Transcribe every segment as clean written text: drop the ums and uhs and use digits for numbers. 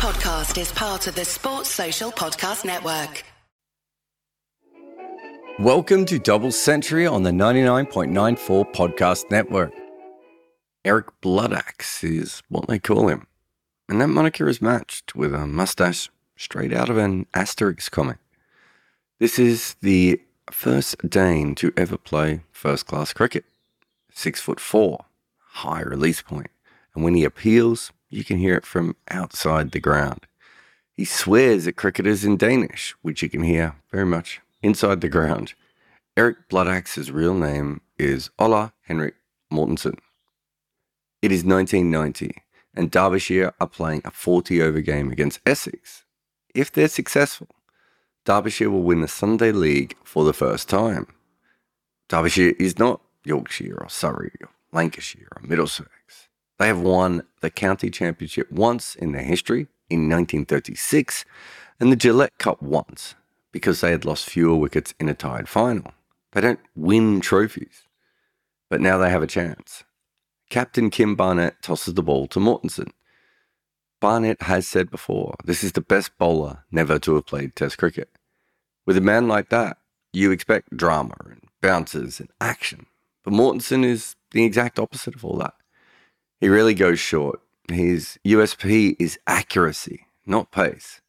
podcast is part of the Sports Social Podcast Network. Welcome to Double Century on the 99.94 Podcast Network. Eric Bloodaxe is what they call him, and that moniker is matched with a mustache straight out of an Asterix comic. This is the first Dane to ever play first-class cricket. 6'4", high release point, and when he appeals, you can hear it from outside the ground. He swears at cricketers in Danish, which you can hear very much inside the ground. Eric Bloodaxe's real name is Ole Henrik Mortensen. It is 1990, and Derbyshire are playing a 40-over game against Essex. If they're successful, Derbyshire will win the Sunday League for the first time. Derbyshire is not Yorkshire or Surrey or Lancashire or Middlesex. They have won the county championship once in their history in 1936 and the Gillette Cup once because they had lost fewer wickets in a tied final. They don't win trophies, but now they have a chance. Captain Kim Barnett tosses the ball to Mortensen. Barnett has said before, this is the best bowler never to have played Test cricket. With a man like that, you expect drama and bounces and action. But Mortensen is the exact opposite of all that. He really goes short. His USP is accuracy, not pace.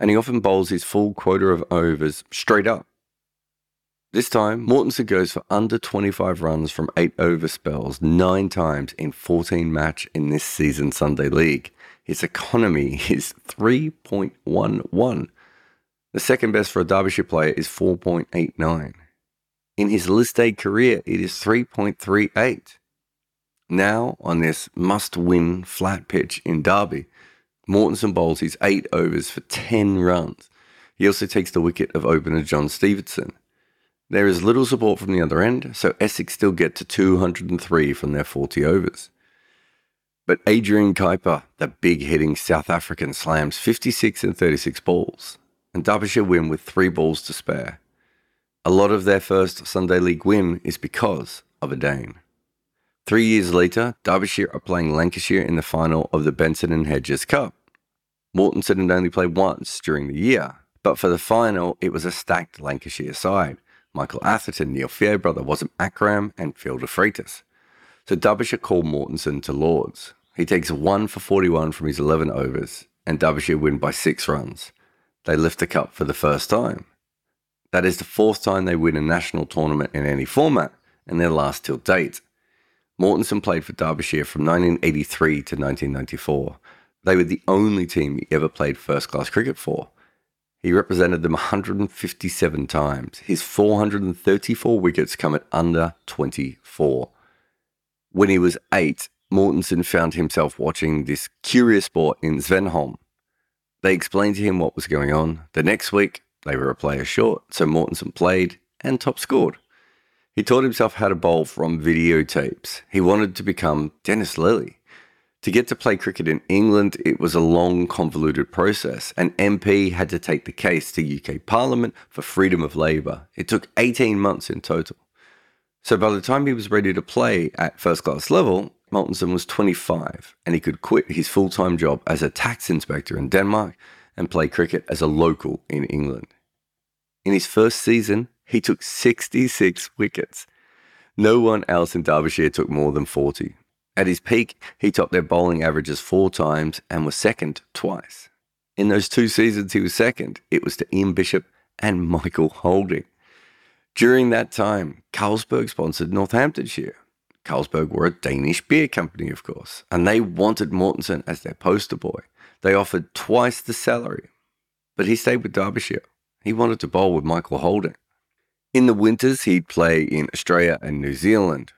And he often bowls his full quota of overs straight up. This time, Mortensen goes for under 25 runs from 8-over spells 9 times in 14 match in this season's Sunday League. His economy is 3.11. The second best for a Derbyshire player is 4.89. In his List A career, it is 3.38. Now, on this must-win flat pitch in Derby, Mortensen bowls his 8 overs for 10 runs. He also takes the wicket of opener John Stevenson. There is little support from the other end, so Essex still get to 203 from their 40 overs. But Adrian Kuiper, the big-hitting South African, slams 56 and 36 balls, and Derbyshire win with 3 balls to spare. A lot of their first Sunday League win is because of a Dane. 3 years later, Derbyshire are playing Lancashire in the final of the Benson and Hedges Cup. Mortensen had only played once during the year, but for the final, it was a stacked Lancashire side. Michael Atherton, Neil Fairbrother, Wasim Akram, and Phil DeFreitas. So Derbyshire called Mortensen to Lords. He takes 1 for 41 from his 11 overs, and Derbyshire win by 6 runs. They lift the cup for the first time. That is the 4th time they win a national tournament in any format, and their last till date. Mortensen played for Derbyshire from 1983 to 1994. They were the only team he ever played first-class cricket for. He represented them 157 times. His 434 wickets come at under 24. When he was 8, Mortensen found himself watching this curious sport in Svenholm. They explained to him what was going on. The next week, they were a player short, so Mortensen played and top scored. He taught himself how to bowl from videotapes. He wanted to become Dennis Lillee. To get to play cricket in England, it was a long, convoluted process. An MP had to take the case to UK Parliament for freedom of labour. It took 18 months in total. So by the time he was ready to play at first-class level, Mortensen was 25, and he could quit his full-time job as a tax inspector in Denmark and play cricket as a local in England. In his first season, he took 66 wickets. No one else in Derbyshire took more than 40. At his peak, he topped their bowling averages 4 times and was second twice. In those 2 seasons he was second, it was to Ian Bishop and Michael Holding. During that time, Carlsberg sponsored Northamptonshire. Carlsberg were a Danish beer company, of course, and they wanted Mortensen as their poster boy. They offered twice the salary, but he stayed with Derbyshire. He wanted to bowl with Michael Holding. In the winters, he'd play in Australia and New Zealand.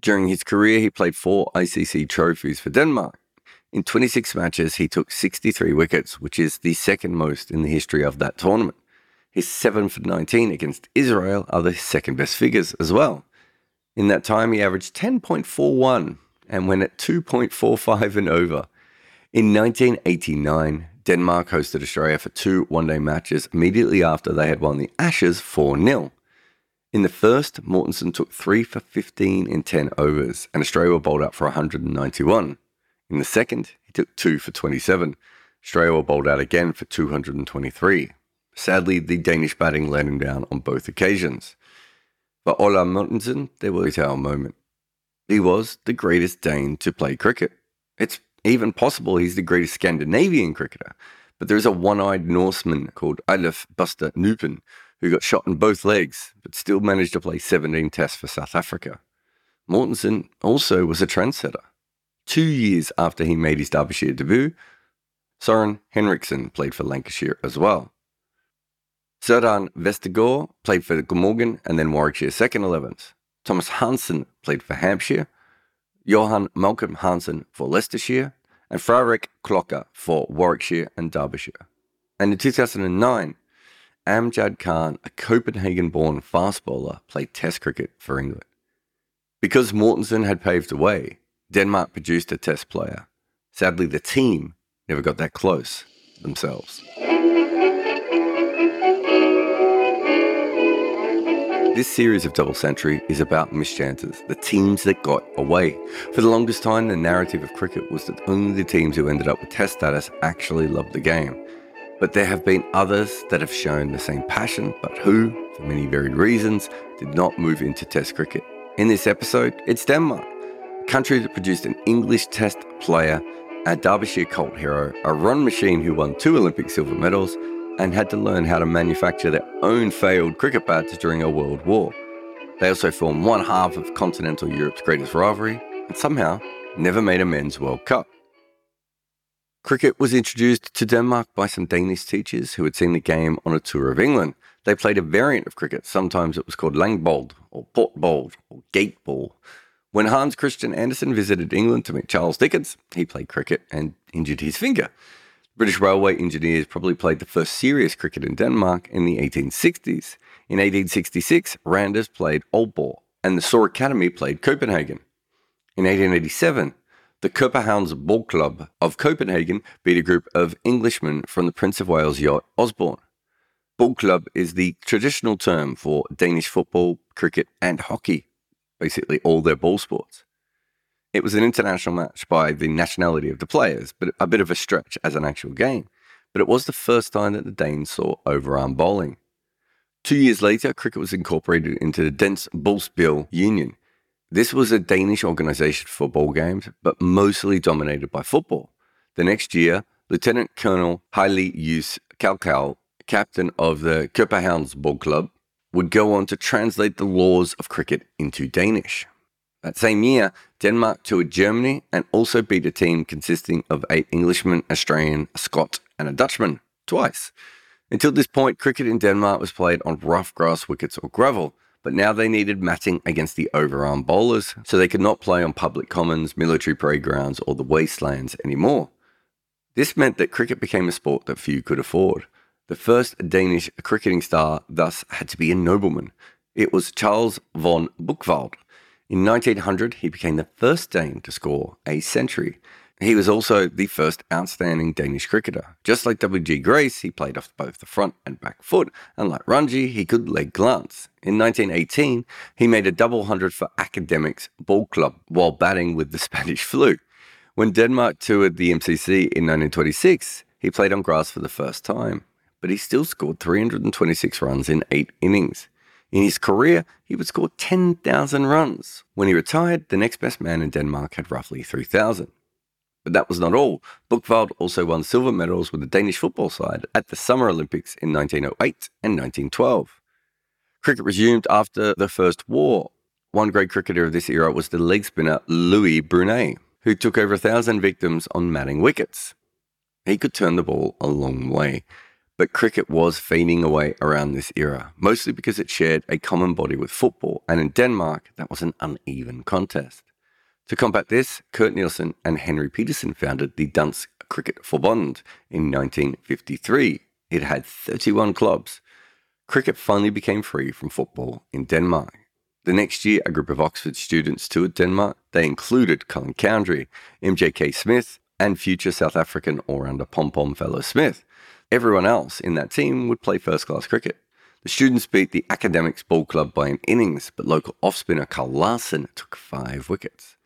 During his career, he played 4 ICC trophies for Denmark. In 26 matches, he took 63 wickets, which is the second most in the history of that tournament. His 7 for 19 against Israel are the second best figures as well. In that time, he averaged 10.41 and went at 2.45 and over. In 1989, Denmark hosted Australia for 2 one-day matches immediately after they had won the Ashes 4-0. In the first, Mortensen took 3 for 15 in 10 overs, and Australia were bowled out for 191. In the second, he took 2 for 27, Strayer bowled out again for 223. Sadly, the Danish batting let him down on both occasions. For Ole Mortensen, there was our moment. He was the greatest Dane to play cricket. It's even possible he's the greatest Scandinavian cricketer, but there is a one-eyed Norseman called Olaf Buster Nupen who got shot in both legs, but still managed to play 17 tests for South Africa. Mortensen also was a trendsetter. 2 years after he made his Derbyshire debut, Soren Henriksen played for Lancashire as well. Serdan Vestergård played for Glamorgan and then Warwickshire 2nd 11s. Thomas Hansen played for Hampshire, Johan Malcolm Hansen for Leicestershire, and Frederik Klocker for Warwickshire and Derbyshire. And in 2009, Amjad Khan, a Copenhagen-born fast bowler, played Test cricket for England. Because Mortensen had paved the way, Denmark produced a Test player. Sadly, the team never got that close themselves. This series of Double Century is about mischances, the teams that got away. For the longest time, the narrative of cricket was that only the teams who ended up with Test status actually loved the game. But there have been others that have shown the same passion, but who, for many varied reasons, did not move into Test cricket. In this episode, it's Denmark, a country that produced an English Test player, a Derbyshire cult hero, a run machine who won 2 Olympic silver medals, and had to learn how to manufacture their own failed cricket bats during a world war. They also formed one half of continental Europe's greatest rivalry, and somehow never made a men's World Cup. Cricket was introduced to Denmark by some Danish teachers who had seen the game on a tour of England. They played a variant of cricket. Sometimes it was called langbold, or portbold, or gateball. When Hans Christian Andersen visited England to meet Charles Dickens, he played cricket and injured his finger. British railway engineers probably played the first serious cricket in Denmark in the 1860s. In 1866, Randers played Aalborg, and the Saar Academy played Copenhagen. In 1887, the Københavns Boldklub of Copenhagen beat a group of Englishmen from the Prince of Wales yacht Osborne. Boldklub is the traditional term for Danish football, cricket, and hockey, basically all their ball sports. It was an international match by the nationality of the players, but a bit of a stretch as an actual game. But it was the first time that the Danes saw overarm bowling. 2 years later, cricket was incorporated into the Dansk Boldspil Union. This was a Danish organisation for ball games, but mostly dominated by football. The next year, Lieutenant Colonel Haile Jus Kalkal, captain of the Københavns Boldklub, would go on to translate the laws of cricket into Danish. That same year, Denmark toured Germany and also beat a team consisting of 8 Englishmen, Australian, a Scot, and a Dutchman, twice. Until this point, cricket in Denmark was played on rough grass wickets or gravel, but now they needed matting against the overarm bowlers, so they could not play on public commons, military parade grounds, or the wastelands anymore. This meant that cricket became a sport that few could afford. The first Danish cricketing star thus had to be a nobleman. It was Charles von Buchwald. In 1900, he became the first Dane to score a century. He was also the first outstanding Danish cricketer. Just like W.G. Grace, he played off both the front and back foot, and like Ranji, he could leg glance. In 1918, he made a double hundred for Academics Ball Club while batting with the Spanish flu. When Denmark toured the MCC in 1926, he played on grass for the first time, but he still scored 326 runs in 8 innings. In his career, he would score 10,000 runs. When he retired, the next best man in Denmark had roughly 3,000. But that was not all. Buchwald also won silver medals with the Danish football side at the Summer Olympics in 1908 and 1912. Cricket resumed after the First War. One great cricketer of this era was the leg spinner Louis Brunet, who took over 1,000 victims on matting wickets. He could turn the ball a long way. But cricket was fading away around this era, mostly because it shared a common body with football, and in Denmark, that was an uneven contest. To combat this, Kurt Nielsen and Henry Peterson founded the Dansk Cricket Forbund in 1953. It had 31 clubs. Cricket finally became free from football in Denmark. The next year, a group of Oxford students toured Denmark. They included Colin Cowdrey, MJK Smith, and future South African all-rounder pom-pom fellow Smith. Everyone else in that team would play first-class cricket. The students beat the Academics Ball Club by an innings, but local off-spinner Carl Larsen took 5 wickets.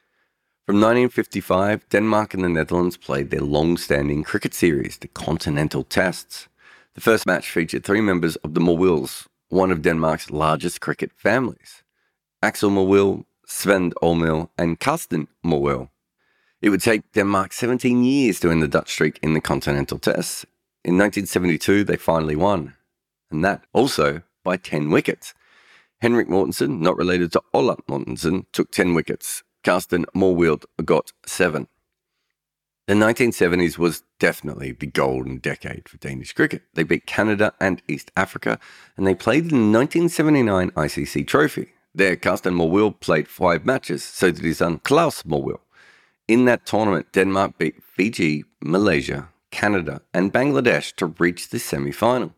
From 1955, Denmark and the Netherlands played their long-standing cricket series, the Continental Tests. The first match featured three members of the Morwilds, one of Denmark's largest cricket families: Axel Morwild, Svend Olmil, and Carsten Morwild. It would take Denmark 17 years to end the Dutch streak in the Continental Tests. In 1972, they finally won, and that also by 10 wickets. Henrik Mortensen, not related to Olaf Mortensen, took 10 wickets. Carsten Morwild got 7. The 1970s was definitely the golden decade for Danish cricket. They beat Canada and East Africa, and they played in the 1979 ICC Trophy. There, Carsten Morwild played 5 matches, so did his son Klaus Morwild. In that tournament, Denmark beat Fiji, Malaysia, Canada, and Bangladesh to reach the semi-final.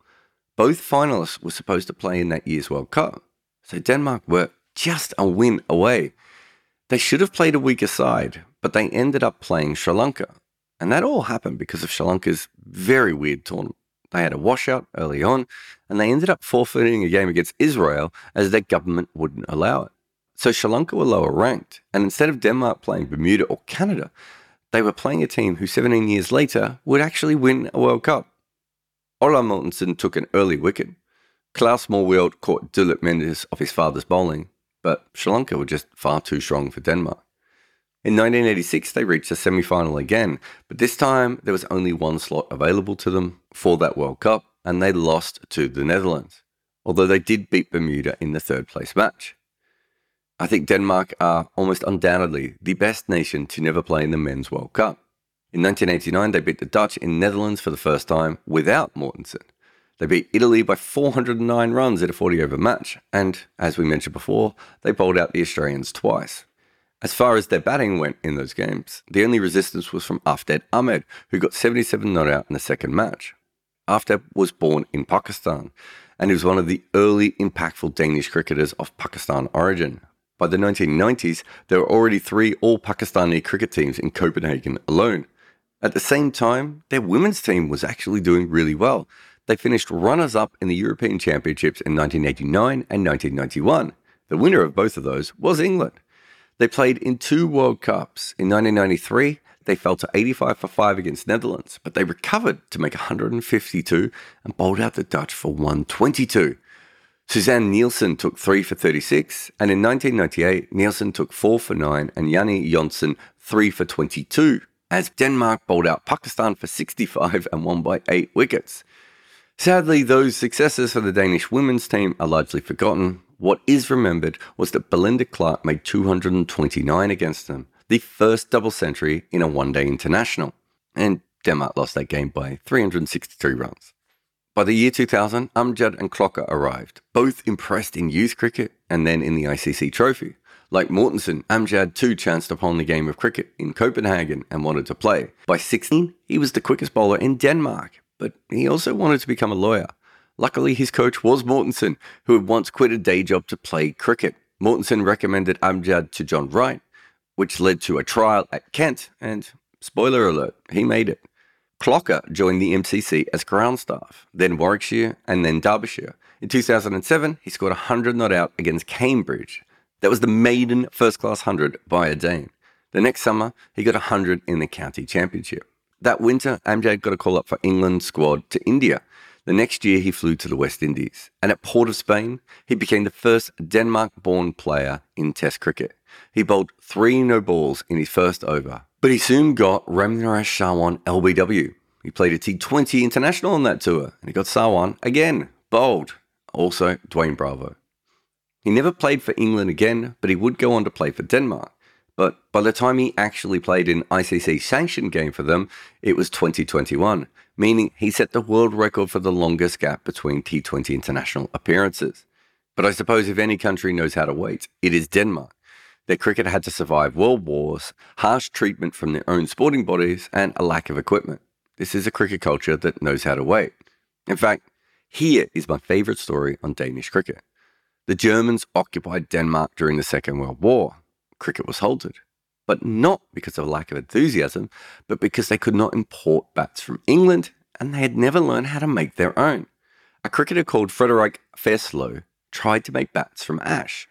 Both finalists were supposed to play in that year's World Cup, so Denmark were just a win away. They should have played a weaker side, but they ended up playing Sri Lanka. And that all happened because of Sri Lanka's very weird tournament. They had a washout early on, and they ended up forfeiting a game against Israel as their government wouldn't allow it. So Sri Lanka were lower ranked, and instead of Denmark playing Bermuda or Canada, they were playing a team who 17 years later would actually win a World Cup. Olaf Mortensen took an early wicket. Klaus Morwild caught Dilip Mendes off his father's bowling, but Sri Lanka were just far too strong for Denmark. In 1986, they reached the semi-final again, but this time there was only one slot available to them for that World Cup, and they lost to the Netherlands, although they did beat Bermuda in the third-place match. I think Denmark are almost undoubtedly the best nation to never play in the Men's World Cup. In 1989, they beat the Dutch in Netherlands for the first time without Mortensen. They beat Italy by 409 runs in a 40-over match, and, as we mentioned before, they bowled out the Australians twice. As far as their batting went in those games, the only resistance was from Afzal Ahmed, who got 77 not out in the second match. Afzal was born in Pakistan, and he was one of the early impactful Danish cricketers of Pakistan origin. By the 1990s, there were already 3 all-Pakistani cricket teams in Copenhagen alone. At the same time, their women's team was actually doing really well. They finished runners-up in the European Championships in 1989 and 1991. The winner of both of those was England. They played in 2 World Cups. In 1993, they fell to 85 for 5 against Netherlands, but they recovered to make 152 and bowled out the Dutch for 122. Suzanne Nielsen took 3 for 36, and in 1998, Nielsen took 4 for 9 and Janni Jonsson 3 for 22, as Denmark bowled out Pakistan for 65 and won by 8 wickets. Sadly, those successes for the Danish women's team are largely forgotten. What is remembered was that Belinda Clark made 229 against them, the first double century in a one-day international, and Denmark lost that game by 363 runs. By the year 2000, Amjad and Klocker arrived, both impressed in youth cricket and then in the ICC Trophy. Like Mortensen, Amjad too chanced upon the game of cricket in Copenhagen and wanted to play. By 16, he was the quickest bowler in Denmark, but he also wanted to become a lawyer. Luckily, his coach was Mortensen, who had once quit a day job to play cricket. Mortensen recommended Amjad to John Wright, which led to a trial at Kent, and spoiler alert, he made it. Klocker joined the MCC as ground staff, then Warwickshire and then Derbyshire. In 2007, he scored 100 not out against Cambridge. That was the maiden first-class 100 by a Dane. The next summer, he got 100 in the county championship. That winter, Amjad got a call-up for England's squad to India. The next year, he flew to the West Indies, and at Port of Spain, he became the first Denmark-born player in Test cricket. He bowled 3 no-balls in his first over, but he soon got Ramnaresh Sarwan LBW. He played a T20 international on that tour, and he got Sarwan again, bowled, also Dwayne Bravo. He never played for England again, but he would go on to play for Denmark. But by the time he actually played an ICC-sanctioned game for them, it was 2021, meaning he set the world record for the longest gap between T20 international appearances. But I suppose if any country knows how to wait, it is Denmark. Their cricket had to survive world wars, harsh treatment from their own sporting bodies, and a lack of equipment. This is a cricket culture that knows how to wait. In fact, here is my favourite story on Danish cricket. The Germans occupied Denmark during the Second World War. Cricket was halted, but not because of a lack of enthusiasm, but because they could not import bats from England and they had never learned how to make their own. A cricketer called Frederick Fairslow tried to make bats from ash,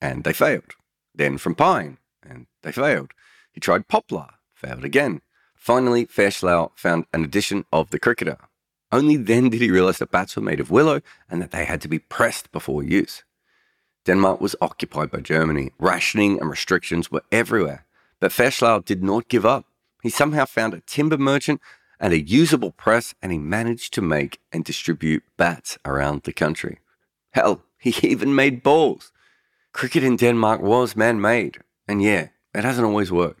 and they failed. Then from pine, and they failed. He tried Poplar, failed again. Finally, Fairslow found an edition of The Cricketer. Only then did he realise that bats were made of willow and that they had to be pressed before use. Denmark was occupied by Germany. Rationing and restrictions were everywhere. But Fairslow did not give up. He somehow found a timber merchant and a usable press, and he managed to make and distribute bats around the country. Hell, he even made balls. Cricket in Denmark was man-made. And yeah, it hasn't always worked.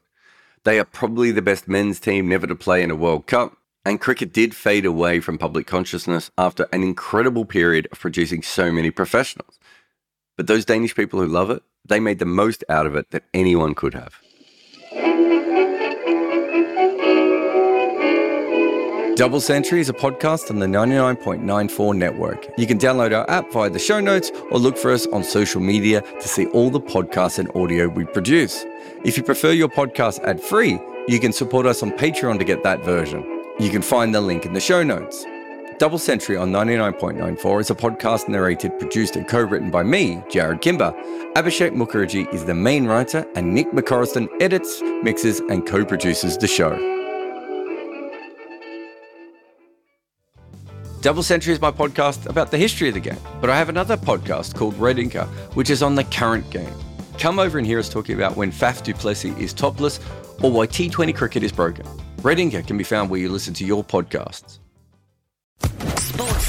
They are probably the best men's team never to play in a World Cup, and cricket did fade away from public consciousness after an incredible period of producing so many professionals. But those Danish people who love it, they made the most out of it that anyone could have. Double Century is a podcast on the 99.94 network. You can download our app via the show notes or look for us on social media to see all the podcasts and audio we produce. If you prefer your podcast ad-free, you can support us on Patreon to get that version. You can find the link in the show notes. Double Century on 99.94 is a podcast narrated, produced and co-written by me, Jared Kimber. Abhishek Mukherjee is the main writer and Nick McCorriston edits, mixes and co-produces the show. Double Century is my podcast about the history of the game, but I have another podcast called Red Inca, which is on the current game. Come over and hear us talking about when Faf du Plessis is topless or why T20 cricket is broken. Red Inca can be found where you listen to your podcasts. Sports